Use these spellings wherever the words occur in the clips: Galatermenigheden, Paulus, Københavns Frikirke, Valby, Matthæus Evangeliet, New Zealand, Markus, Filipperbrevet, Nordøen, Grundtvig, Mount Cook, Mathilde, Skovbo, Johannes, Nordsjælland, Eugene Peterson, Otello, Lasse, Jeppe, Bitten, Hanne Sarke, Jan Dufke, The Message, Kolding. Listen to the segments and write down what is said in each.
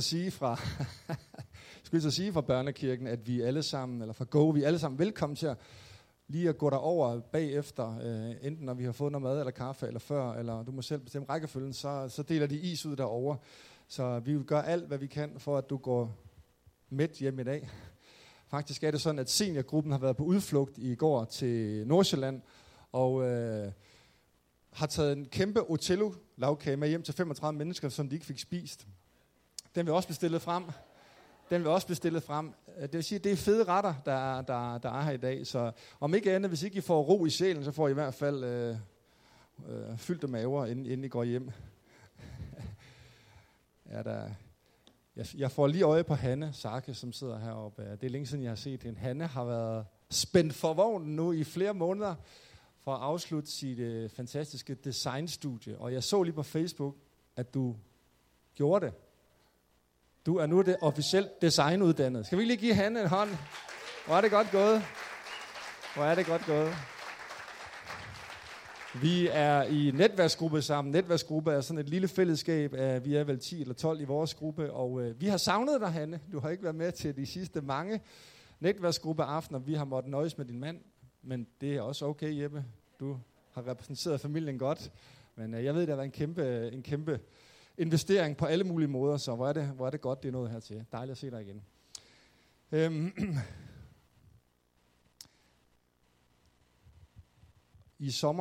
Skulle jeg så sige fra børnekirken, at vi alle sammen, eller fra Go, vi er alle sammen velkommen til at lige at gå derover bagefter, enten når vi har fået noget mad eller kaffe eller før, eller du må selv bestemme rækkefølgen, så deler de is ud derover. Så vi vil gøre alt, hvad vi kan, for at du går mæt hjem i dag. Faktisk er det sådan, at seniorgruppen har været på udflugt i går til Nordsjælland, og har taget en kæmpe Otello-lavkage med hjem til 35 mennesker, som de ikke fik spist. Den vil også blive stillet frem. Det vil sige, at det er fede retter, der er her i dag. Så om ikke andet, hvis ikke I får ro i sjælen, så får I hvert fald fyldte maver, inden I går hjem. Jeg får lige øje på Hanne Sarke, som sidder heroppe. Det er længe siden, jeg har set hende. Hanne har været spændt for vognen nu i flere måneder for at afslutte sit fantastiske designstudie. Og jeg så lige på Facebook, at du gjorde det. Du er nu det officielt designuddannede. Skal vi lige give Hanne en hånd? Hvor er det godt gået. Vi er i netværksgruppe sammen. Netværksgruppe er sådan et lille fællesskab. Vi er vel 10 eller 12 i vores gruppe. Og vi har savnet dig, Hanne. Du har ikke været med til de sidste mange netværksgruppeaftener. Vi har måttet nøjes med din mand. Men det er også okay, Jeppe. Du har repræsenteret familien godt. Men jeg ved, det har været en kæmpe investering på alle mulige måder, så hvor er det godt, det er noget hertil. Dejligt at se dig igen.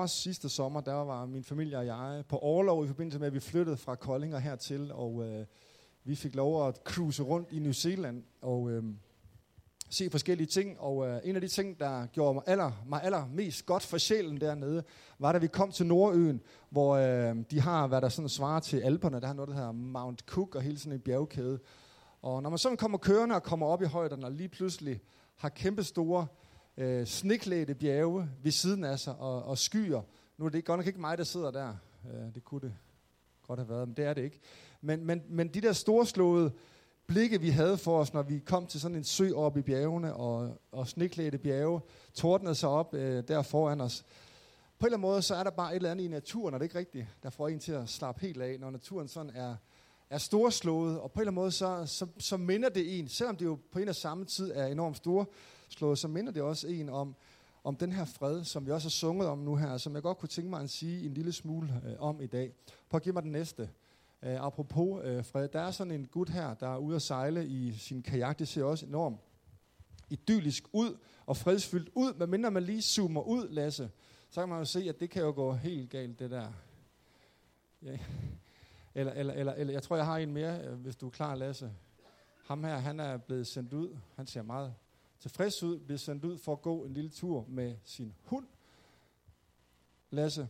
Sidste sommer, der var min familie og jeg på orlov i forbindelse med, at vi flyttede fra Kolding og hertil, og vi fik lov at cruise rundt i New Zealand og se forskellige ting, og en af de ting, der gjorde mig allermest godt for sjælen dernede, var da vi kom til Nordøen, hvor de har, hvad der sådan svarer til Alperne, der har noget, der hedder Mount Cook, og hele sådan en bjergkæde. Og når man sådan kommer kørende og kommer op i højderne, og lige pludselig har kæmpestore sneklædte bjerge ved siden af sig, og skyer. Nu er det godt nok ikke mig, der sidder der. Det kunne det godt have været, men det er det ikke. Men de der storslåede blikke, vi havde for os, når vi kom til sådan en sø op i bjergene, og sneklædte bjerge tordnede sig op der foran os. På en eller anden måde, så er der bare et eller andet i naturen, og det er ikke rigtigt, der får en til at slappe helt af, når naturen sådan er storslået, og på en eller anden måde, så minder det en, selvom det jo på en og samme tid er enormt storslået, så minder det også en om den her fred, som vi også har sunget om nu her, som jeg godt kunne tænke mig at sige en lille smule om i dag. Prøv at give mig den næste. Apropos fred, der er sådan en gut her, der er ude at sejle i sin kajak. Det ser også enormt idyllisk ud og fredsfyldt ud, men mindre man lige zoomer ud, Lasse, så kan man jo se, at det kan jo gå helt galt, det der. Ja. Eller jeg tror, jeg har en mere, hvis du er klar, Lasse. Ham her, han er blevet sendt ud, han ser meget tilfreds ud, bliver sendt ud for at gå en lille tur med sin hund, Lasse.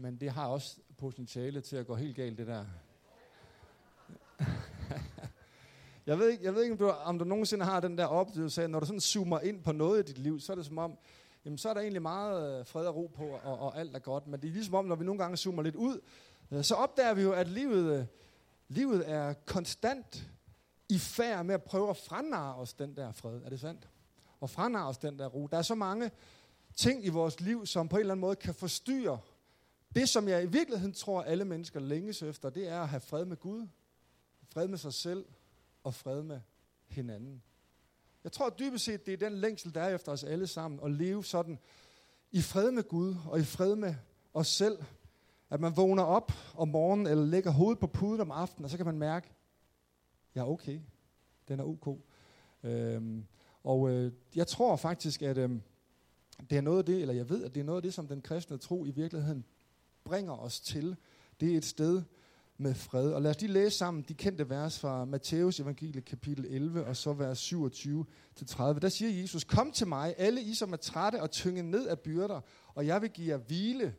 Men det har også potentiale til at gå helt galt, det der. Jeg ved ikke, om du nogensinde har den der oplevelse, når du sådan zoomer ind på noget i dit liv, så er det som om, jamen, så er der egentlig meget fred og ro på, og alt er godt. Men det er ligesom om, når vi nogle gange zoomer lidt ud, så opdager vi jo, at livet er konstant i færd med at prøve at franare os den der fred. Er det sandt? Og franare os den der ro. Der er så mange ting i vores liv, som på en eller anden måde kan forstyrre det, som jeg i virkeligheden tror, alle mennesker længes efter, det er at have fred med Gud, fred med sig selv og fred med hinanden. Jeg tror dybest set, det er den længsel, der er efter os alle sammen, at leve sådan i fred med Gud og i fred med os selv. At man vågner op om morgenen eller lægger hovedet på puden om aftenen, og så kan man mærke, ja okay, den er ok. Jeg tror faktisk, at det er noget af det, eller jeg ved, at det er noget af det, som den kristne tro i virkeligheden bringer os til. Det er et sted med fred. Og lad os lige læse sammen de kendte vers fra Matthæus Evangeliet kapitel 11 og så vers 27-30. Der siger Jesus: "Kom til mig, alle I som er trætte og tynget ned af byrder, og jeg vil give jer hvile.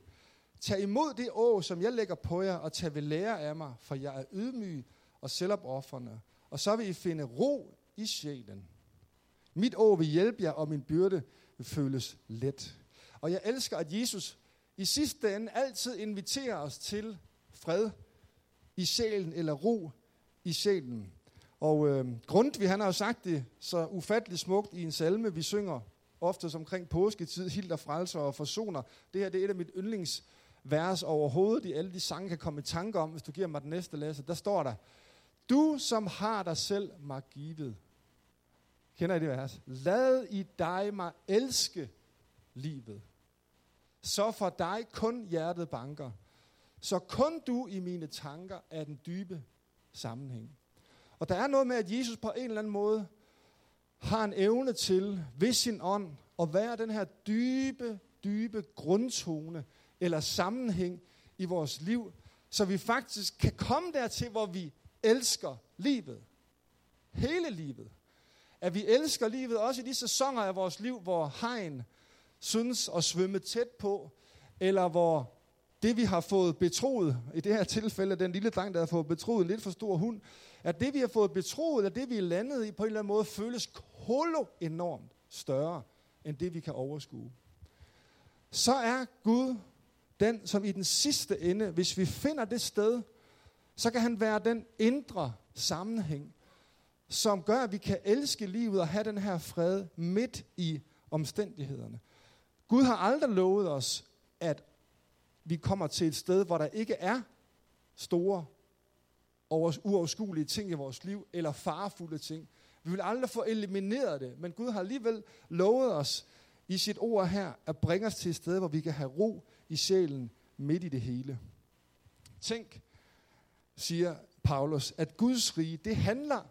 Tag imod det åg, som jeg lægger på jer, og tag ved lære af mig, for jeg er ydmyg og selvopofrende. Og så vil I finde ro i sjælen. Mit åg vil hjælpe jer, og min byrde vil føles let." Og jeg elsker, at Jesus i sidste ende altid inviterer os til fred i sjælen, eller ro i sjælen. Og Grundtvig, han har jo sagt det så ufattelig smukt i en salme, vi synger ofte omkring påsketid, hilder, frelser og forsoner. Det her, det er et af mit yndlingsvers overhovedet, i alle de sange kan komme i tanke om, hvis du giver mig den næste, Lasse. Der står der: Du, som har dig selv mig givet. Kender I det vers? Lad i dig mig elske livet. Så for dig kun hjertet banker. Så kun du i mine tanker er den dybe sammenhæng. Og der er noget med, at Jesus på en eller anden måde har en evne til, ved sin ånd, at være den her dybe, dybe grundtone eller sammenhæng i vores liv, så vi faktisk kan komme dertil, hvor vi elsker livet. Hele livet. At vi elsker livet også i de sæsoner af vores liv, hvor hegn synes at svømme tæt på, eller hvor det, vi har fået betroet, i det her tilfælde den lille dreng, der har fået betroet en lidt for stor hund, at det, vi har fået betroet, eller det, vi er landet i, på en eller anden måde føles enormt større, end det, vi kan overskue. Så er Gud den, som i den sidste ende, hvis vi finder det sted, så kan han være den indre sammenhæng, som gør, at vi kan elske livet og have den her fred midt i omstændighederne. Gud har aldrig lovet os, at vi kommer til et sted, hvor der ikke er store uoverskuelige ting i vores liv, eller farefulde ting. Vi vil aldrig få elimineret det, men Gud har alligevel lovet os i sit ord her, at bringe os til et sted, hvor vi kan have ro i sjælen midt i det hele. Tænk, siger Paulus, at Guds rige, det handler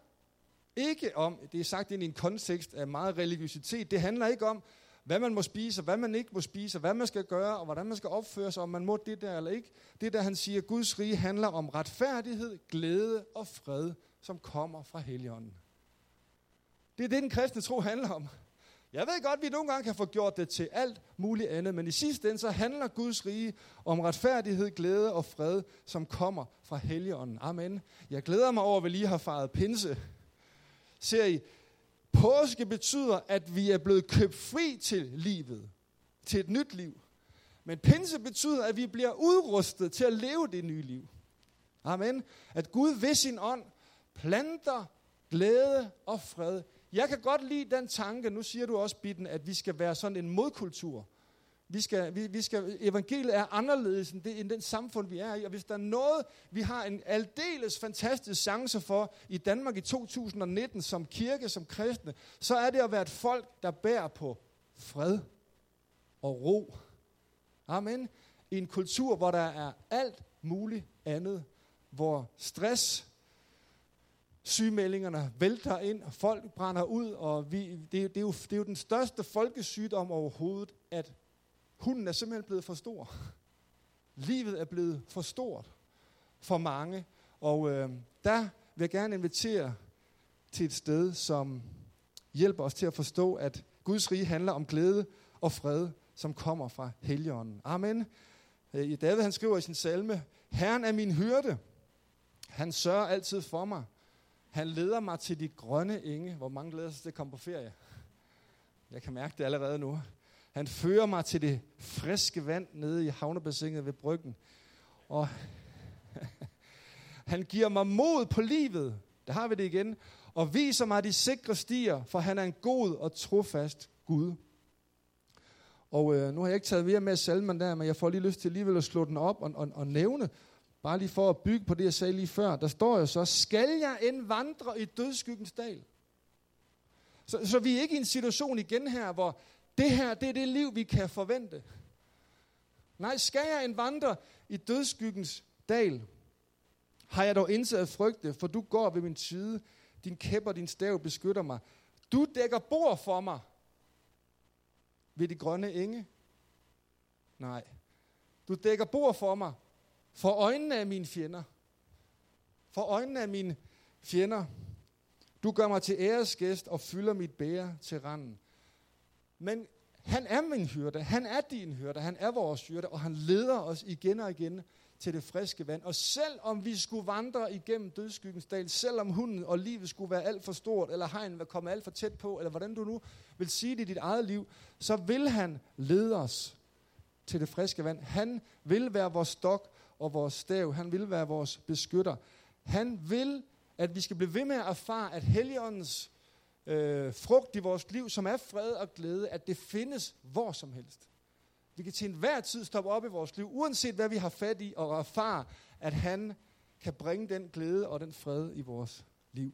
ikke om, det er sagt ind i en kontekst af meget religiøsitet, det handler ikke om, hvad man må spise, og hvad man ikke må spise, og hvad man skal gøre, og hvordan man skal opføre sig, om man må det der eller ikke. Det der, han siger, Guds rige handler om retfærdighed, glæde og fred, som kommer fra Helligånden. Det er det, den kristne tro handler om. Jeg ved godt, vi nogle gange kan få gjort det til alt muligt andet, men i sidste ende, så handler Guds rige om retfærdighed, glæde og fred, som kommer fra Helligånden. Amen. Jeg glæder mig over, at vi lige har fejret pinse. Ser I, påske betyder, at vi er blevet købt fri til livet, til et nyt liv. Men pinse betyder, at vi bliver udrustet til at leve det nye liv. Amen. At Gud ved sin ånd planter glæde og fred. Jeg kan godt lide den tanke, nu siger du også, Bitten, at vi skal være sådan en modkultur. Evangeliet er anderledes end den samfund, vi er i. Og hvis der er noget, vi har en aldeles fantastisk chance for i Danmark i 2019 som kirke, som kristne, så er det at være et folk, der bærer på fred og ro. Amen. I en kultur, hvor der er alt muligt andet. Hvor stress, sygemeldingerne vælter ind, og folk brænder ud. Og det er jo den største folkesygdom overhovedet, at hunden er simpelthen blevet for stor. Livet er blevet for stort for mange. Og der vil jeg gerne invitere til et sted, som hjælper os til at forstå, at Guds rige handler om glæde og fred, som kommer fra Helligånden. Amen. David han skriver i sin salme, Herren er min hyrde. Han sørger altid for mig. Han leder mig til de grønne enge. Hvor mange glæder sig til at komme på ferie? Jeg kan mærke det allerede nu. Han fører mig til det friske vand nede i havnebassinet ved bryggen. Og han giver mig mod på livet. Der har vi det igen. Og viser mig de sikre stier, for han er en god og trofast Gud. Og nu har jeg ikke taget mere med salmen der, men jeg får lige lyst til alligevel at slå den op og nævne. Bare lige for at bygge på det, jeg sagde lige før. Der står jo så, skal jeg end vandre i dødsskyggens dal? Så vi er ikke i en situation igen her, hvor det her, det er det liv, vi kan forvente. Nej, skal jeg en vandre i dødsskyggens dal, har jeg dog intet at frygte, for du går ved min side, din kæp og din stav beskytter mig. Du dækker bord for mig ved de grønne enge. Nej, du dækker bord for mig, for øjnene af mine fjender. For øjnene af mine fjender. Du gør mig til æresgæst og fylder mit bæger til randen. Men han er min hyrde, han er din hyrde, han er vores hyrde, og han leder os igen og igen til det friske vand. Og selvom vi skulle vandre igennem dødsskyggens dal, selvom hunden og livet skulle være alt for stort, eller hegn var kommet alt for tæt på, eller hvordan du nu vil sige det i dit eget liv, så vil han lede os til det friske vand. Han vil være vores stok og vores stav, han vil være vores beskytter. Han vil, at vi skal blive ved med at erfare, at Helligåndens frugt i vores liv, som er fred og glæde, at det findes hvor som helst. Vi kan til enhver tid stoppe op i vores liv, uanset hvad vi har fat i, og erfare, at han kan bringe den glæde og den fred i vores liv.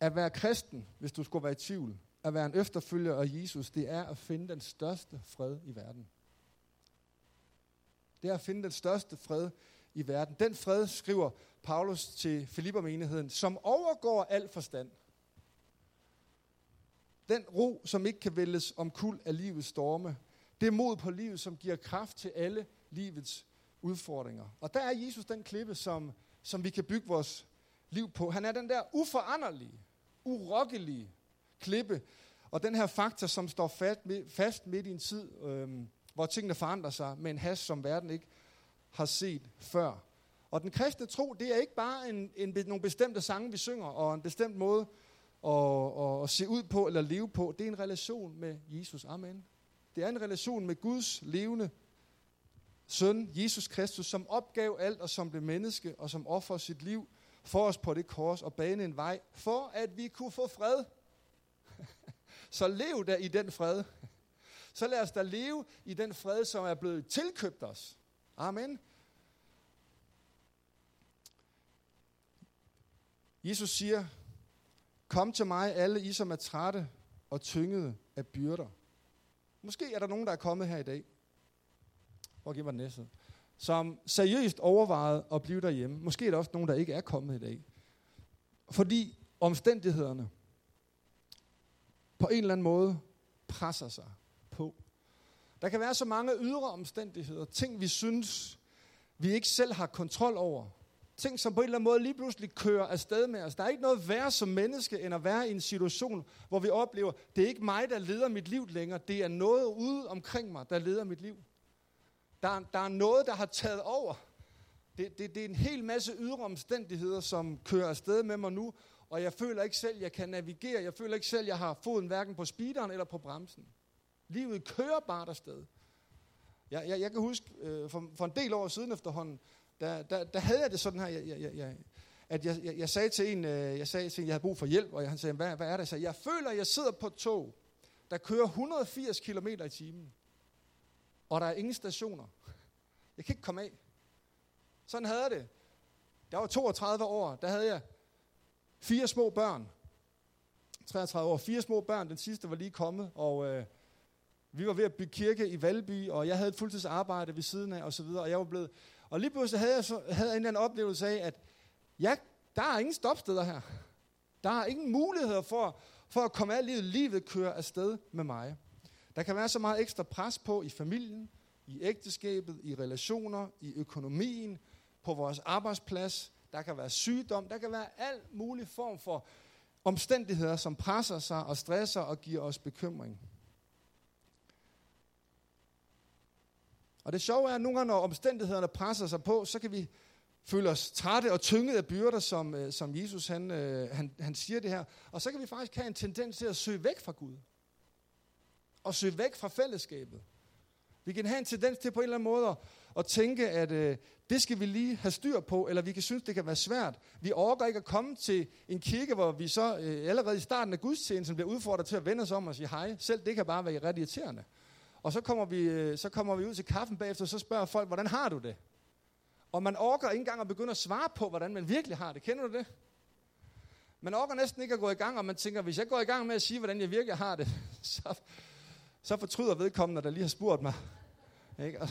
At være kristen, hvis du skulle være i tvivl, at være en efterfølger af Jesus, det er at finde den største fred i verden. Det er at finde den største fred i verden. Den fred, skriver Paulus til Filippermenigheden, som overgår al forstand. Den ro, som ikke kan vældes omkuld af livets storme. Det mod på livet, som giver kraft til alle livets udfordringer. Og der er Jesus den klippe, som vi kan bygge vores liv på. Han er den der uforanderlige, urokkelige klippe. Og den her faktor, som står fast midt i en tid, hvor tingene forandrer sig med en hast, som verden ikke har set før. Og den kristne tro, det er ikke bare nogle bestemte sange, vi synger, og en bestemt måde at se ud på eller leve på. Det er en relation med Jesus. Amen. Det er en relation med Guds levende søn, Jesus Kristus, som opgav alt og som blev menneske, og som offer sit liv for os på det kors og bane en vej, for at vi kunne få fred. Så lev da i den fred. Så lad os da leve i den fred, som er blevet tilkøbt os. Amen. Jesus siger, kom til mig alle I, som er trætte og tyngede af byrder. Måske er der nogen, der er kommet her i dag. Prøv at give mig den næste. Som seriøst overvejede at blive derhjemme. Måske er der også nogen, der ikke er kommet i dag. Fordi omstændighederne på en eller anden måde presser sig på. Der kan være så mange ydre omstændigheder. Ting, vi synes, vi ikke selv har kontrol over. Ting, som på en eller anden måde lige pludselig kører afsted med os. Der er ikke noget værre som menneske, end at være i en situation, hvor vi oplever, det er ikke mig, der leder mit liv længere. Det er noget ude omkring mig, der leder mit liv. Der er noget, der har taget over. Det er en hel masse ydre omstændigheder, som kører afsted med mig nu. Og jeg føler ikke selv, jeg kan navigere. Jeg føler ikke selv, jeg har foden hverken på speederen eller på bremsen. Livet kører bare dersted. Jeg kan huske, for en del år siden efterhånden, der havde jeg det sådan her, at jeg sagde til en, jeg havde brug for hjælp, og han sagde, hvad er det? Jeg sagde, jeg føler, jeg sidder på et tog, der kører 180 km i timen, og der er ingen stationer. Jeg kan ikke komme af. Sådan havde jeg det. Der var 32 år, der havde jeg 4 små børn. 33 år, 4 små børn, den sidste var lige kommet, og vi var ved at bygge kirke i Valby, og jeg havde et fuldtidsarbejde ved siden af, og så videre, og jeg var blevet... Og lige pludselig havde jeg en eller anden oplevelse af, at ja, der er ingen stopsteder her. Der er ingen muligheder for at komme af livet. Livet kører afsted med mig. Der kan være så meget ekstra pres på i familien, i ægteskabet, i relationer, i økonomien, på vores arbejdsplads. Der kan være sygdom. Der kan være al mulig form for omstændigheder, som presser sig og stresser og giver os bekymring. Og det sjove er, at nogle gange, når omstændighederne presser sig på, så kan vi føle os trætte og tyngede af byrder, som Jesus han siger det her. Og så kan vi faktisk have en tendens til at søge væk fra Gud. Og søge væk fra fællesskabet. Vi kan have en tendens til på en eller anden måde at tænke, at det skal vi lige have styr på, eller vi kan synes, det kan være svært. Vi overgår ikke at komme til en kirke, hvor vi så allerede i starten af gudstjenesten bliver udfordret til at vende os om og sige hej. Selv det kan bare være ret irriterende. Og så kommer vi ud til kaffen bagefter, og så spørger folk, hvordan har du det? Og man orker ikke engang at begynde at svare på, hvordan man virkelig har det. Kender du det? Man orker næsten ikke at gå i gang, og man tænker, hvis jeg går i gang med at sige, hvordan jeg virkelig har det, så fortryder vedkommende, der lige har spurgt mig. Ikke? Og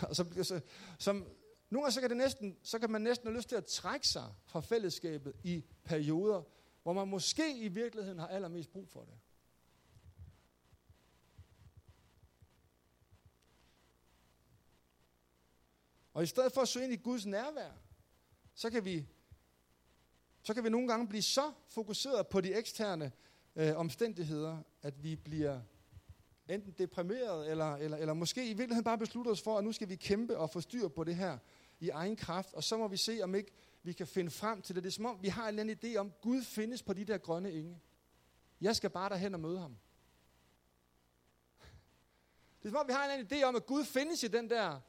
nogle gange så kan man næsten have lyst til at trække sig fra fællesskabet i perioder, hvor man måske i virkeligheden har allermest brug for det. Og i stedet for at søge ind i Guds nærvær, så kan vi nogle gange blive så fokuseret på de eksterne omstændigheder, at vi bliver enten deprimeret, eller måske i virkeligheden bare beslutter os for, at nu skal vi kæmpe og få styr på det her i egen kraft, og så må vi se, om ikke vi kan finde frem til det. Det er som om, vi har en eller anden idé om, at Gud findes på de der grønne enge. Jeg skal bare derhen og møde ham. Det er som om, vi har en eller anden idé om, at Gud findes i den der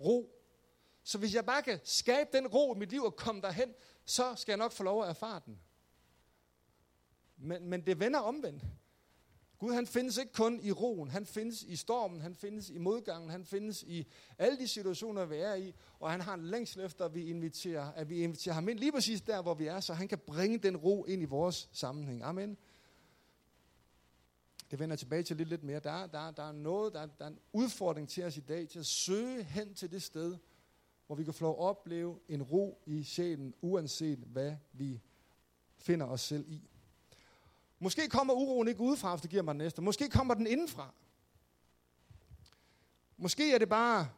ro. Så hvis jeg bare kan skabe den ro i mit liv og komme derhen, så skal jeg nok få lov at erfare den. Men det vender omvendt. Gud, han findes ikke kun i roen, han findes i stormen, han findes i modgangen, han findes i alle de situationer, vi er i, og han har en længsel efter, at vi inviterer ham ind lige præcis der, hvor vi er, så han kan bringe den ro ind i vores sammenhæng. Amen. Det vender jeg tilbage til lidt mere. Der er en udfordring til os i dag, til at søge hen til det sted, hvor vi kan få lov at opleve en ro i sjælen, uanset hvad vi finder os selv i. Måske kommer uroen ikke udefra, hvis det giver mig den næste. Måske kommer den indenfra. Måske er det bare,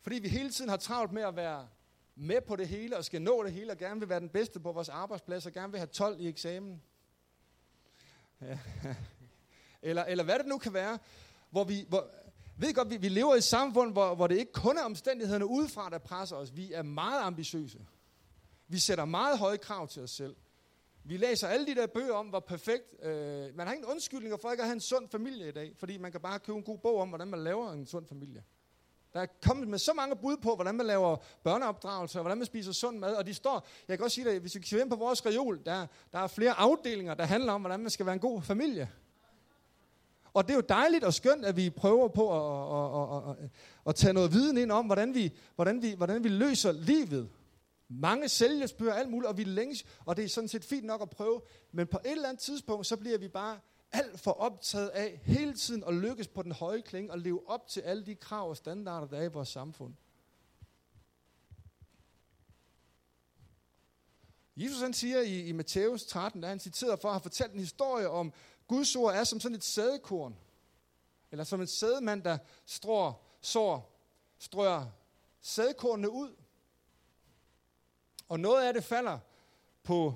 fordi vi hele tiden har travlt med at være med på det hele, og skal nå det hele, og gerne vil være den bedste på vores arbejdsplads, og gerne vil have 12 i eksamen. Ja. Eller hvad det nu kan være, vi lever i et samfund, hvor det ikke kun er omstændighederne udefra, der presser os. Vi er meget ambitiøse. Vi sætter meget høje krav til os selv. Vi læser alle de der bøger om, hvor perfekt... man har ingen undskyldninger for ikke at have en sund familie i dag, fordi man kan bare købe en god bog om, hvordan man laver en sund familie. Der er kommet med så mange bud på, hvordan man laver børneopdragelse, og hvordan man spiser sund mad, og de står... Jeg kan også sige dig, hvis vi kigger ind på vores reol, der er flere afdelinger, der handler om, hvordan man skal være en god familie. Og det er jo dejligt og skønt, at vi prøver på at tage noget viden ind om, hvordan vi løser livet. Mange sælgesbøger, alt muligt, og vi længes, og det er sådan set fint nok at prøve, men på et eller andet tidspunkt, så bliver vi bare alt for optaget af hele tiden at lykkes på den høje klinge og leve op til alle de krav og standarder, der er i vores samfund. Jesus han siger i Matthæus 13, der han citeret for at have fortalt en historie om, Guds ord er som sådan et sædekorn, eller som en sædemand, der strør sædekornene ud. Og noget af det falder på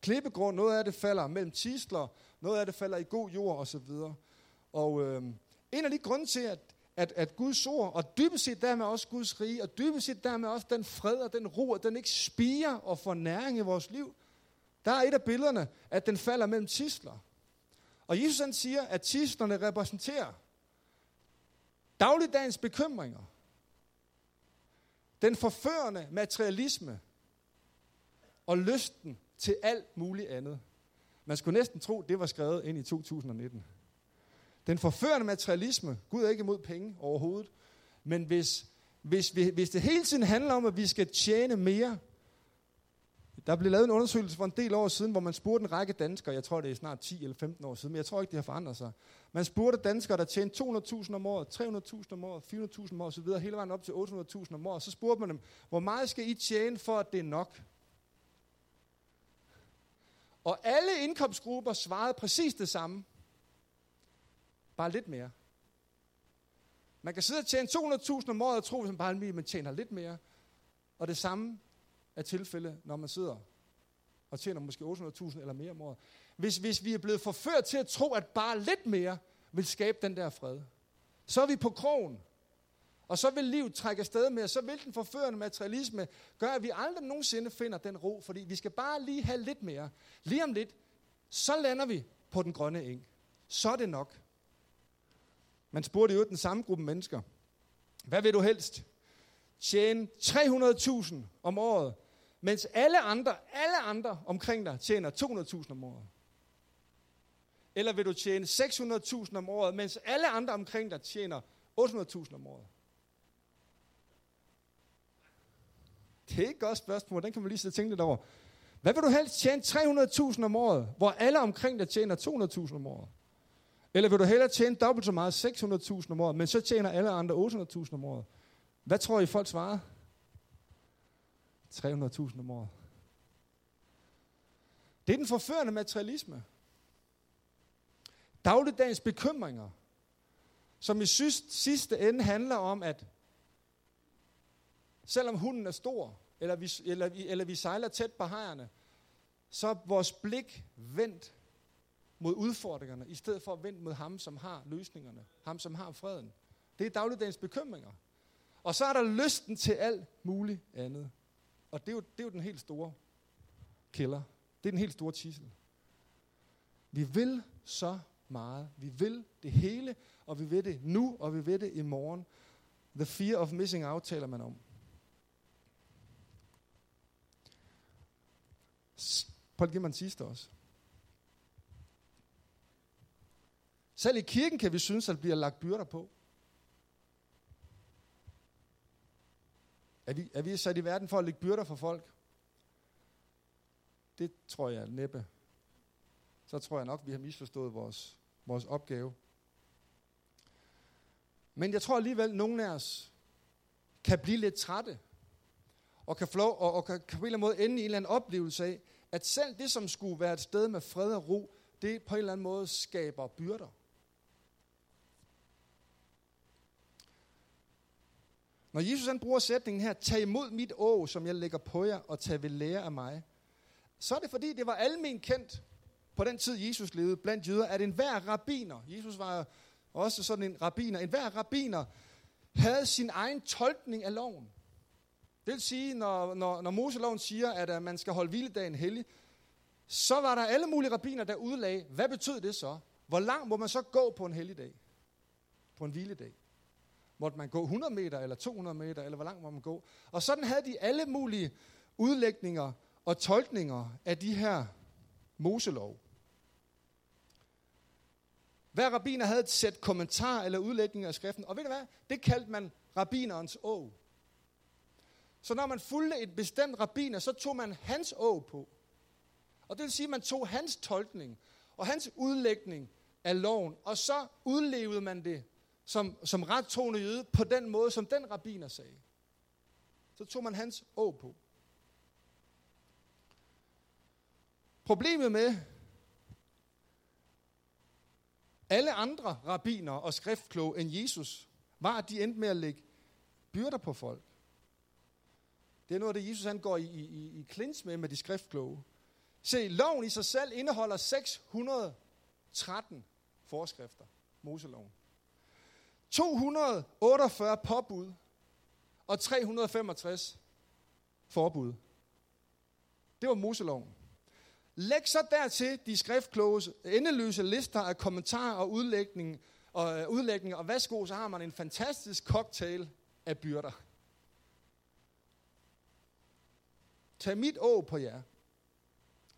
klippegrund, noget af det falder mellem tisler, noget af det falder i god jord osv. Og en af de grunde til, at Guds ord, og dybest set dermed også Guds rige, og dybest set dermed også den fred og den ro, at den ikke spiger og får næring i vores liv, der er et af billederne, at den falder mellem tisler. Og Jesus han siger, at tislerne repræsenterer dagligdagens bekymringer, den forførende materialisme og lysten til alt muligt andet. Man skulle næsten tro, det var skrevet ind i 2019. Den forførende materialisme, Gud er ikke imod penge overhovedet, men hvis det hele tiden handler om, at vi skal tjene mere. Der blev lavet en undersøgelse for en del år siden, hvor man spurgte en række danskere, jeg tror det er snart 10 eller 15 år siden, men jeg tror ikke, det har forandret sig. Man spurgte danskere, der tjente 200.000 om året, 300.000 om året, 400.000 om året osv., hele vejen op til 800.000 om året. Så spurgte man dem, hvor meget skal I tjene for, at det er nok? Og alle indkomstgrupper svarede præcis det samme. Bare lidt mere. Man kan sidde og tjene 200.000 om året og tro, at man tjener lidt mere. Og det samme er tilfælde, når man sidder og tjener måske 800.000 eller mere om året. Hvis vi er blevet forført til at tro, at bare lidt mere vil skabe den der fred, så er vi på krogen. Og så vil livet trække afsted med, og så vil den forførende materialisme gøre, at vi aldrig nogensinde finder den ro, fordi vi skal bare lige have lidt mere. Lige om lidt, så lander vi på den grønne eng. Så er det nok. Man spurgte jo den samme gruppe mennesker. Hvad vil du helst? Tjene 300.000 om året, mens alle andre omkring dig tjener 200.000 om året? Eller vil du tjene 600.000 om året, mens alle andre omkring dig tjener 800.000 om året? Det er ikke et godt spørgsmål, den kan man lige sidde og tænke lidt over. Hvad vil du helst tjene 300.000 om året, hvor alle omkring dig tjener 200.000 om året? Eller vil du hellere tjene dobbelt så meget, 600.000 om året, men så tjener alle andre 800.000 om året? Hvad tror I, folk svarer? 300.000 om året. Det er den forførende materialisme. Dagligdagens bekymringer, som i sidste ende handler om, at selvom hunden er stor, eller vi sejler tæt på hajerne, så er vores blik vendt mod udfordringerne, i stedet for at vende mod ham, som har løsningerne, ham, som har freden. Det er dagligdagens bekymringer. Og så er der lysten til alt muligt andet. Og det er jo den helt store kælder. Det er den helt store tidsel. Vi vil så meget. Vi vil det hele, og vi vil det nu, og vi vil det i morgen. The fear of missing out taler man om. Prøv at give mig den sidste også. Selv i kirken kan vi synes, at der bliver lagt byrder på. Er vi sat i verden for at lægge byrder for folk? Det tror jeg næppe. Så tror jeg nok, vi har misforstået vores opgave. Men jeg tror alligevel, at nogen af os kan blive lidt trætte, og kan flå, og kan på en eller anden måde ende i en eller anden oplevelse af, at selv det, som skulle være et sted med fred og ro, det på en eller anden måde skaber byrder. Når Jesus han bruger sætningen her, tag imod mit åg, som jeg lægger på jer, og tag ved lære af mig, så er det fordi, det var almen kendt på den tid, Jesus levede blandt jøder, at enhver rabbiner, Jesus var også sådan en rabbiner, enhver rabbiner havde sin egen tolkning af loven. Det vil sige, når Moseloven siger, at man skal holde hviledagen hellig, så var der alle mulige rabbiner, der udlagde, hvad betød det så? Hvor langt må man så gå på en helligdag? På en hviledag? Måtte man gå 100 meter eller 200 meter, eller hvor langt må man gå? Og sådan havde de alle mulige udlægninger og tolkninger af de her Moselov. Hver rabbiner havde et sæt kommentarer eller udlægninger af skriften, og ved du hvad? Det kaldte man rabbinerens åg. Så når man fulgte et bestemt rabbiner, så tog man hans åg på. Og det vil sige, at man tog hans tolkning og hans udlægning af loven, og så udlevede man det som rettroende jøde på den måde, som den rabbiner sagde. Så tog man hans åg på. Problemet med alle andre rabbiner og skriftkloge end Jesus, var, at de endte med at lægge byrder på folk. Det er noget, det Jesus han går i klins med de skriftkloge. Se, loven i sig selv indeholder 613 forskrifter, Moseloven. 248 påbud og 365 forbud. Det var Moseloven. Læg så dertil de skriftkloges endeløse lister af kommentarer og udlægninger, og værsgo, så har man en fantastisk cocktail af byrder. Tag mit åg på jer.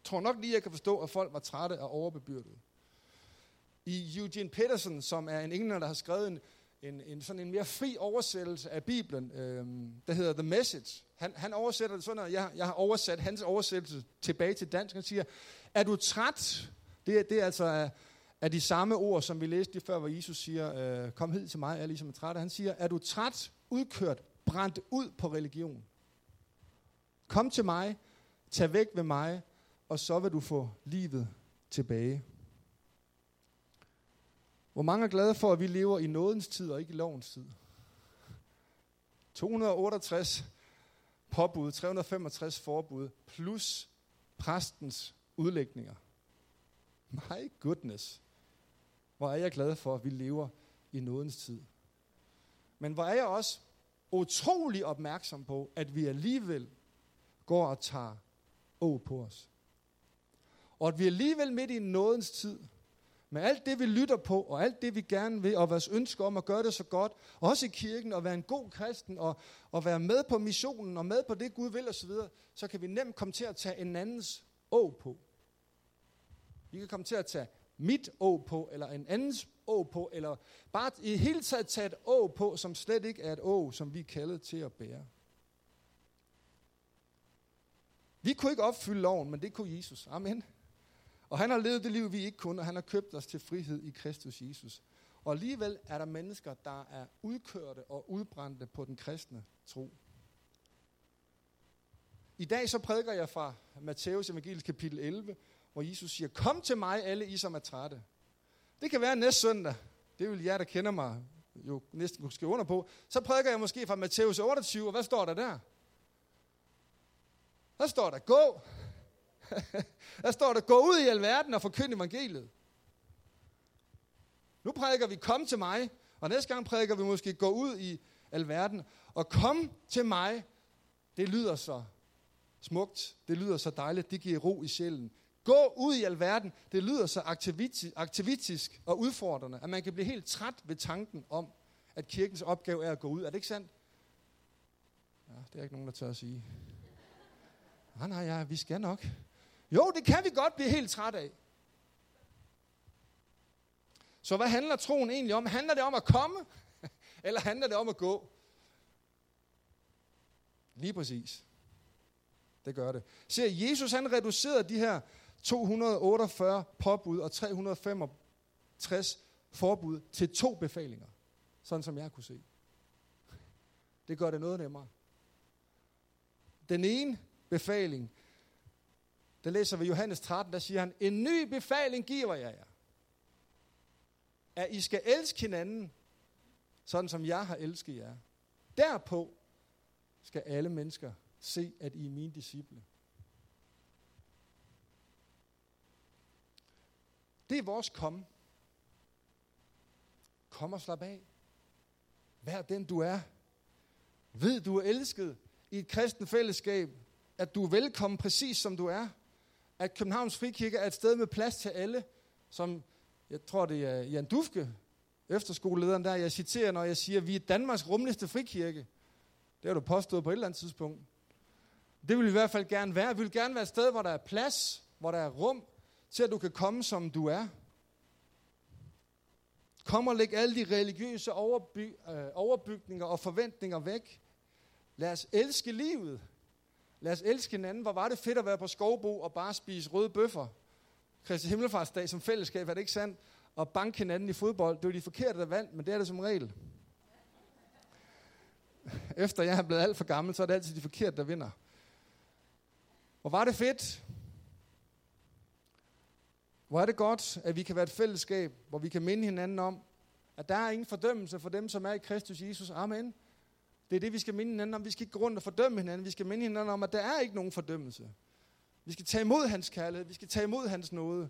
Tror nok lige, jeg kan forstå, at folk var trætte og overbebyrdede. I Eugene Peterson, som er en englænder, der har skrevet en mere fri oversættelse af Bibelen, der hedder The Message. Han oversætter det sådan, at jeg har oversat hans oversættelse tilbage til dansk. Han siger, er du træt? Det er altså af de samme ord, som vi læste lige før, hvor Jesus siger, kom hid til mig, jeg er ligesom træt. Han siger, er du træt, udkørt, brændt ud på religion? Kom til mig, tag væk ved mig, og så vil du få livet tilbage. Hvor mange er glade for, at vi lever i nådens tid og ikke i lovens tid? 268 påbud, 365 forbud, plus præstens udlægninger. My goodness. Hvor er jeg glad for, at vi lever i nådens tid. Men hvor er jeg også utrolig opmærksom på, at vi alligevel går og tager åg på os. Og at vi alligevel midt i nådens tid, med alt det, vi lytter på, og alt det, vi gerne vil, og vores ønsker om at gøre det så godt, også i kirken, og være en god kristen, og være med på missionen, og med på det, Gud vil osv., så kan vi nemt komme til at tage en andens åg på. Vi kan komme til at tage mit åg på, eller en andens åg på, eller bare i hele taget tage et åg på, som slet ikke er et åg, som vi er kaldet til at bære. Vi kunne ikke opfylde loven, men det kunne Jesus. Amen. Og han har levet det liv, vi ikke kunne, og han har købt os til frihed i Kristus Jesus. Og alligevel er der mennesker, der er udkørte og udbrændte på den kristne tro. I dag så prædiker jeg fra Matthæus Evangeliet kapitel 11, hvor Jesus siger, kom til mig alle I, som er trætte. Det kan være næste søndag. Det vil jer, der kender mig, jo næsten kunne skrive under på. Så prædiker jeg måske fra Matthæus 28, og hvad står der der? Der står der, gå. Der står der, gå ud i alverden og forkynd evangeliet. Nu prædiker vi, kom til mig. Og næste gang prædiker vi måske, gå ud i alverden og kom til mig. Det lyder så smukt. Det lyder så dejligt. Det giver ro i sjælen. Gå ud i alverden. Det lyder så aktivistisk og udfordrende, at man kan blive helt træt ved tanken om, at kirkens opgave er at gå ud. Er det ikke sandt? Ja, det er ikke nogen, der tør at sige. Nej, vi skal nok. Jo, det kan vi godt blive helt træt af. Så hvad handler troen egentlig om? Handler det om at komme, eller handler det om at gå? Lige præcis. Det gør det. Så Jesus, han reducerede de her 248 påbud og 365 forbud til 2 befalinger. Sådan som jeg kunne se. Det gør det noget nemmere. Den ene befaling, der læser vi Johannes 13, der siger han, en ny befaling giver jeg jer. At I skal elske hinanden, sådan som jeg har elsket jer. Derpå skal alle mennesker se, at I er mine disciple. Det er vores komme. Kom og slap af. Vær den du er. Ved du er elsket i et kristent fællesskab. At du er velkommen præcis som du er. At Københavns Frikirke er et sted med plads til alle. Som jeg tror det er Jan Dufke, efterskolelederen der, jeg citerer, når jeg siger, vi er Danmarks rummeligste frikirke. Det har du påstået på et eller andet tidspunkt. Det vil vi i hvert fald gerne være. Vi vil gerne være et sted, hvor der er plads, hvor der er rum, til at du kan komme, som du er. Kom og læg alle de religiøse overbygninger og forventninger væk. Lad os elske livet. Lad os elske hinanden. Hvor var det fedt at være på Skovbo og bare spise røde bøffer. Kristi Himmelfartsdag som fællesskab, er det ikke sandt? Og banke hinanden i fodbold. Det er jo de forkerte, der vandt, men det er det som regel. Efter jeg er blevet alt for gammel, så er det altid de forkerte, der vinder. Hvor var det fedt. Hvor er det godt, at vi kan være et fællesskab, hvor vi kan minde hinanden om, at der er ingen fordømmelse for dem, som er i Kristus Jesus. Amen. Det er det, vi skal minde hinanden om. Vi skal ikke gå rundt og fordømme hinanden. Vi skal minde hinanden om, at der er ikke nogen fordømmelse. Vi skal tage imod hans kærlighed. Vi skal tage imod hans nåde.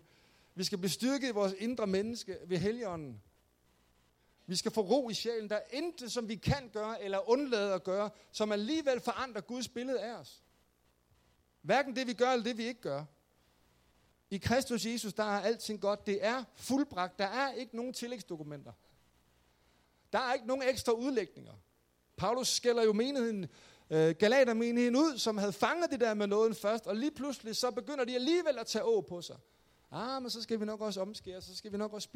Vi skal blive styrket i vores indre menneske ved Helligånden. Vi skal få ro i sjælen. Der er intet, som vi kan gøre eller undlade at gøre, som alligevel forandrer Guds billede af os. Hverken det, vi gør, eller det, vi ikke gør. I Kristus Jesus, der er alting godt. Det er fuldbragt. Der er ikke nogen tillægsdokumenter. Der er ikke nogen ekstra udlægninger. Paulus skælder jo Galatermenigheden ud, som havde fanget det der med nåden først, og lige pludselig så begynder de alligevel at tage å på sig. Men så skal vi nok også omskære, så skal vi nok også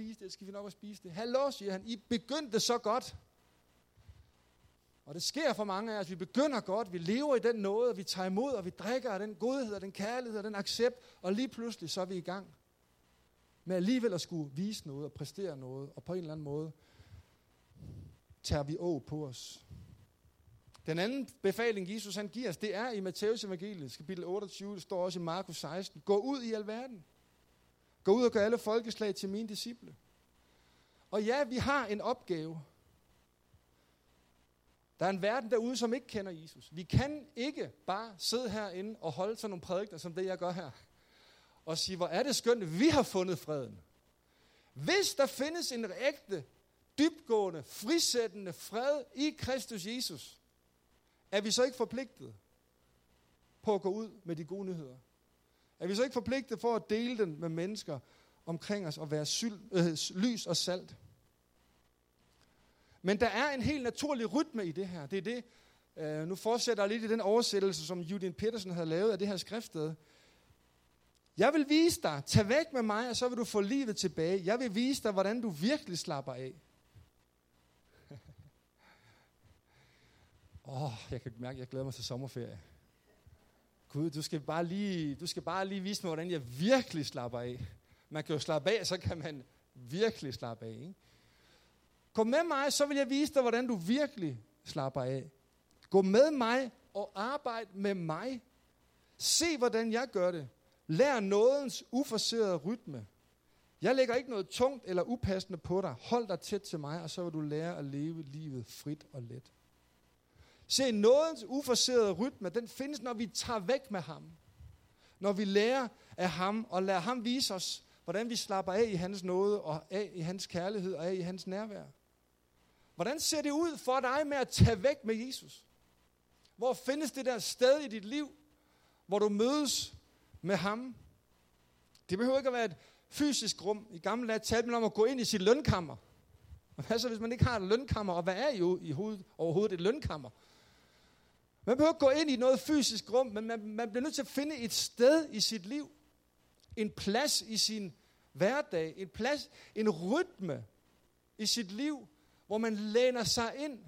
spise det, Hallo, siger han, I begyndte så godt. Og det sker for mange af os, vi begynder godt, vi lever i den nåde, og vi tager imod, og vi drikker af den godhed, og den kærlighed, og den accept, og lige pludselig så er vi i gang med alligevel at skulle vise noget, og præstere noget, og på en eller anden måde tager vi å på os. Den anden befaling, Jesus han giver os, det er i Matthæus Evangeliet, kapitel 28, det står også i Markus 16, gå ud i al verden. Gå ud og gør alle folkeslag til mine disciple. Og ja, vi har en opgave. Der er en verden derude, som ikke kender Jesus. Vi kan ikke bare sidde herinde og holde sådan nogle prædikner, som det jeg gør her, og sige, hvor er det skønt, vi har fundet freden. Hvis der findes en ægte, dybgående, frisættende fred i Kristus Jesus, er vi så ikke forpligtet på at gå ud med de gode nyheder? Er vi så ikke forpligtet for at dele den med mennesker omkring os og være lys og salt? Men der er en helt naturlig rytme i det her. Det er det. Nu fortsætter jeg lidt i den oversættelse, som Eugene Peterson havde lavet af det her skriftsted. Jeg vil vise dig, tag væk med mig, og så vil du få livet tilbage. Jeg vil vise dig, hvordan du virkelig slapper af. Jeg kan mærke, at jeg glæder mig til sommerferie. Gud, du skal bare lige vise mig, hvordan jeg virkelig slapper af. Man kan jo slappe af, så kan man virkelig slappe af, ikke? Kom med mig, så vil jeg vise dig, hvordan du virkelig slapper af. Gå med mig og arbejd med mig. Se, hvordan jeg gør det. Lær nådens uforserede rytme. Jeg lægger ikke noget tungt eller upassende på dig. Hold dig tæt til mig, og så vil du lære at leve livet frit og let. Se, nådens uforserede rytme, den findes, når vi tager væk med ham. Når vi lærer af ham, og lader ham vise os, hvordan vi slapper af i hans nåde, og af i hans kærlighed, og af i hans nærvær. Hvordan ser det ud for dig med at tage væk med Jesus? Hvor findes det der sted i dit liv, hvor du mødes med ham? Det behøver ikke at være et fysisk rum. I gamle dage talte man om at gå ind i sit lønkammer. Hvad så, hvis man ikke har et lønkammer? Og hvad er jo i hovedet, overhovedet et lønkammer? Man behøver ikke gå ind i noget fysisk rum, men man bliver nødt til at finde et sted i sit liv. En plads i sin hverdag. En plads, en rytme, i sit liv, hvor man læner sig ind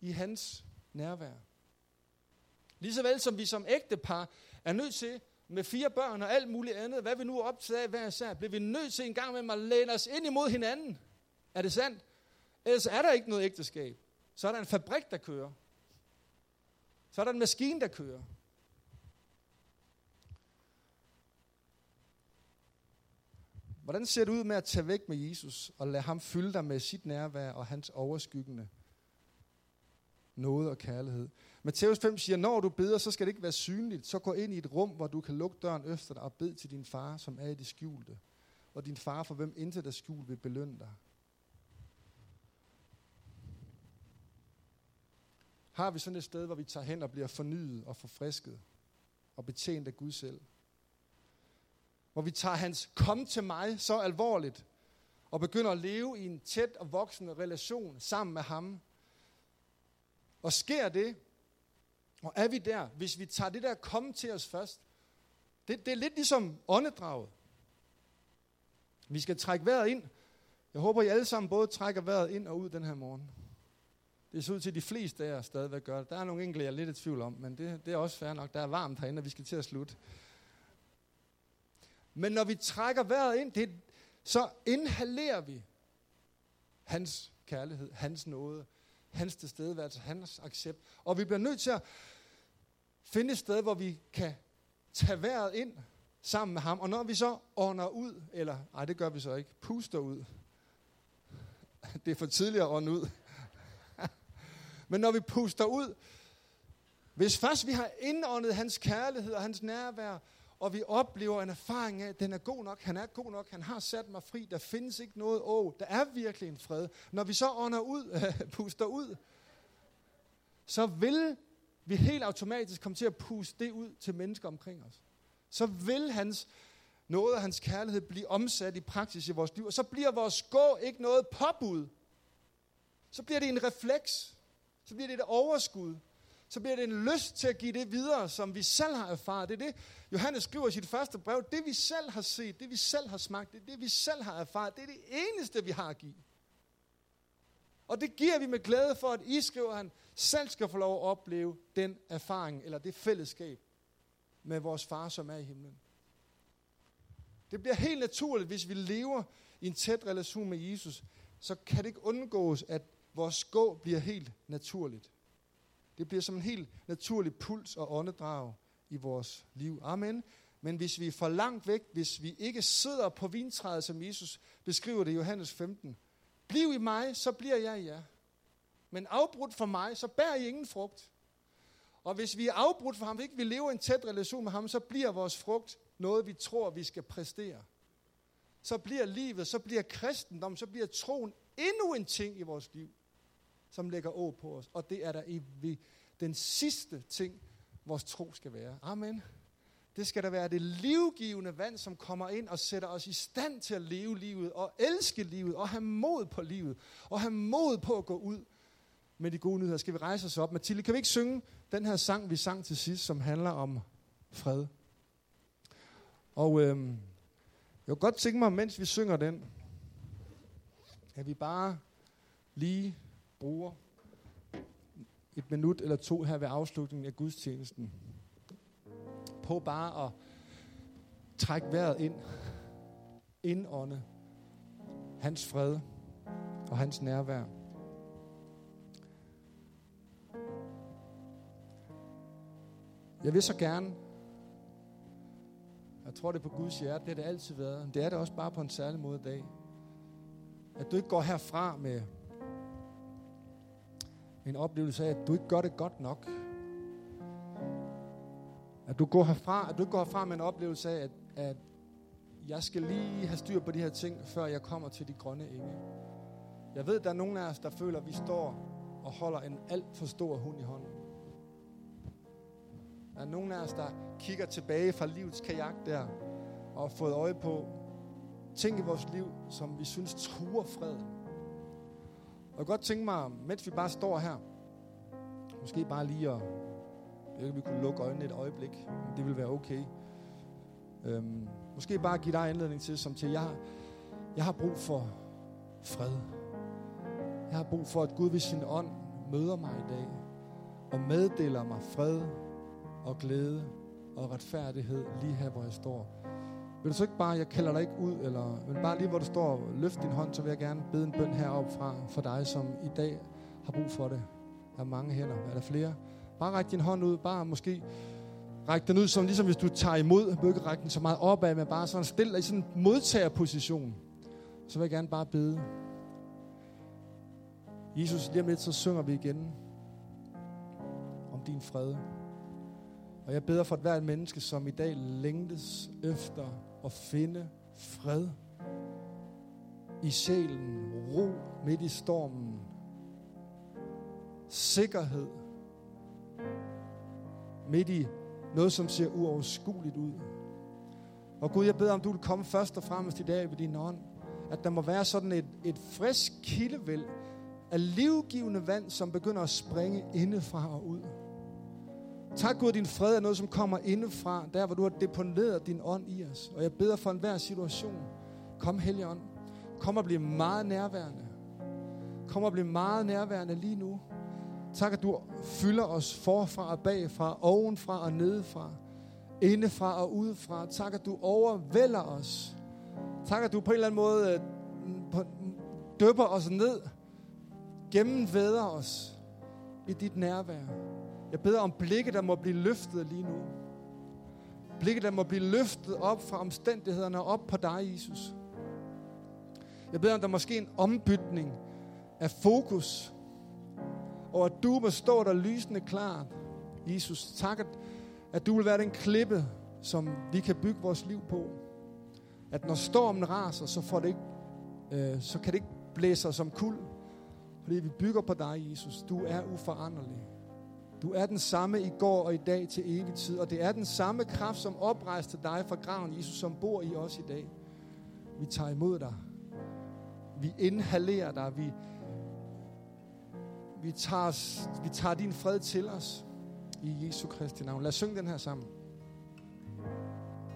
i hans nærvær. Ligesåvel som vi som ægtepar er nødt til, med 4 børn og alt muligt andet, hvad vi nu er optaget af hver især, bliver vi nødt til en gang med at læne os ind imod hinanden. Er det sandt? Ellers er der ikke noget ægteskab. Så er der en fabrik, der kører. Så er der en maskine, der kører. Hvordan ser det ud med at tage væk med Jesus og lade ham fylde dig med sit nærvær og hans overskyggende nåde og kærlighed? Matthæus 5 siger, når du beder, så skal det ikke være synligt. Så gå ind i et rum, hvor du kan lukke døren efter dig og bed til din far, som er i det skjulte. Og din far, for hvem intet er skjult, vil belønne dig. Har vi sådan et sted, hvor vi tager hen og bliver fornyet og forfrisket og betjent af Gud selv? Hvor vi tager hans kom til mig så alvorligt og begynder at leve i en tæt og voksende relation sammen med ham? Og sker det, og er vi der, hvis vi tager det der komme til os først? Det er lidt ligesom åndedraget. Vi skal trække vejret ind. Jeg håber, I alle sammen både trækker vejret ind og ud den her morgen. Det ser ud til, at de fleste af jer stadigvæk gør det. Der er nogle enkelte, jeg er lidt i tvivl om, men det er også fair nok. Der er varmt herinde, og vi skal til at slutte. Men når vi trækker vejret ind, så inhalerer vi hans kærlighed, hans nåde, hans tilstedeværelse, hans accept. Og vi bliver nødt til at finde et sted, hvor vi kan tage vejret ind sammen med ham. Og når vi så ånder ud, eller nej, det gør vi så ikke, puster ud. Det er for tidligt at ånde ud. Men når vi puster ud, hvis først vi har indåndet hans kærlighed og hans nærvær, og vi oplever en erfaring af, at den er god nok, han er god nok, han har sat mig fri, der findes ikke noget der er virkelig en fred. Når vi så ånder ud, puster ud, så vil vi helt automatisk komme til at puste det ud til mennesker omkring os. Så vil hans nåde og hans kærlighed blive omsat i praksis i vores liv, og så bliver vores gå ikke noget påbud. Så bliver det en refleks, så bliver det et overskud. Så bliver det en lyst til at give det videre, som vi selv har erfaret. Det er det, Johannes skriver i sit første brev. Det vi selv har set, det vi selv har smagt, det vi selv har erfaret, det er det eneste, vi har at give. Og det giver vi med glæde for, at I, skriver han, selv skal få lov at opleve den erfaring, eller det fællesskab med vores far, som er i himlen. Det bliver helt naturligt, hvis vi lever i en tæt relation med Jesus, så kan det ikke undgås, at vores gå bliver helt naturligt. Det bliver som en helt naturlig puls og åndedrag i vores liv. Amen. Men hvis vi er for langt væk, hvis vi ikke sidder på vintræet, som Jesus beskriver det i Johannes 15. Bliv i mig, så bliver jeg i jer. Men afbrudt for mig, så bærer I ingen frugt. Og hvis vi er afbrudt for ham, ikke vi lever i en tæt relation med ham, så bliver vores frugt noget, vi tror, vi skal præstere. Så bliver livet, så bliver kristendom, så bliver troen endnu en ting i vores liv, som lægger å på os. Og det er der den sidste ting, vores tro skal være. Amen. Det skal der være det livgivende vand, som kommer ind og sætter os i stand til at leve livet, og elske livet, og have mod på livet, og have mod på at gå ud med de gode nyheder. Skal vi rejse os op? Mathilde, kan vi ikke synge den her sang, vi sang til sidst, som handler om fred? Og jeg kunne godt tænke mig, mens vi synger den, at vi bare lige bruger et minut eller 2 her ved afslutningen af gudstjenesten på bare at trække vejret ind, indånde hans fred og hans nærvær. Jeg vil så gerne, jeg tror det på Guds hjerte, det har det altid været, det er det også bare på en særlig måde i dag, at du ikke går herfra med en oplevelse af, at du ikke gør det godt nok. At du går herfra med en oplevelse af, at jeg skal lige have styr på de her ting, før jeg kommer til de grønne enge. Jeg ved, der er nogen af os, der føler, at vi står og holder en alt for stor hund i hånden. Der er nogen af os, der kigger tilbage fra livets kajak der, og har fået øje på ting i vores liv, som vi synes truer freden. Og jeg kunne godt tænke mig, mens vi bare står her, måske bare lige at, vi kunne lukke øjnene et øjeblik, det ville være okay. Måske bare give dig anledning til, som til, jeg har brug for fred. Jeg har brug for, at Gud ved sin ånd møder mig i dag og meddeler mig fred og glæde og retfærdighed lige her, hvor jeg står. Vil du så ikke bare, jeg kalder dig ikke ud, eller, men bare lige hvor du står og løft din hånd, så vil jeg gerne bede en bøn heroppe fra for dig, som i dag har brug for det. Der er mange hænder. Er der flere? Bare ræk din hånd ud. Bare måske ræk den ud, som ligesom hvis du tager imod. Du ikke række den så meget opad, men bare sådan stille i sådan en modtagerposition. Så vil jeg gerne bare bede. Jesus, lige om lidt, så synger vi igen om din fred. Og jeg beder for et hvert menneske, som i dag længtes efter at finde fred i sjælen, ro midt i stormen, sikkerhed midt i noget, som ser uoverskueligt ud. Og Gud, jeg beder, om du vil komme først og fremmest i dag ved din ånd, at der må være sådan et frisk kildevæld af livgivende vand, som begynder at springe indefra og ud. Tak Gud, din fred er noget, som kommer indefra, der hvor du har deponeret din ånd i os. Og jeg beder for enhver situation. Kom, Helligånd. Kom og bliv meget nærværende. Kom og bliv meget nærværende lige nu. Tak, at du fylder os forfra og bagfra, ovenfra og nedefra, indefra og udefra. Tak, at du overvælder os. Tak, at du på en eller anden måde dypper os ned, gennemvæder os i dit nærvær. Jeg beder om blikket, der må blive løftet lige nu. Blikket, der må blive løftet op fra omstændighederne og op på dig, Jesus. Jeg beder om, der måske en ombytning af fokus, og at du må stå der lysende klart. Jesus, tak, at du vil være den klippe, som vi kan bygge vores liv på. At når stormen raser, så kan det ikke blæse os som kul. Fordi vi bygger på dig, Jesus. Du er uforanderlig. Du er den samme i går og i dag til evig tid. Og det er den samme kraft, som oprejste dig fra graven, Jesus, som bor i os i dag. Vi tager imod dig. Vi inhalerer dig. Vi tager din fred til os. I Jesu Kristi navn. Lad os synge den her sammen.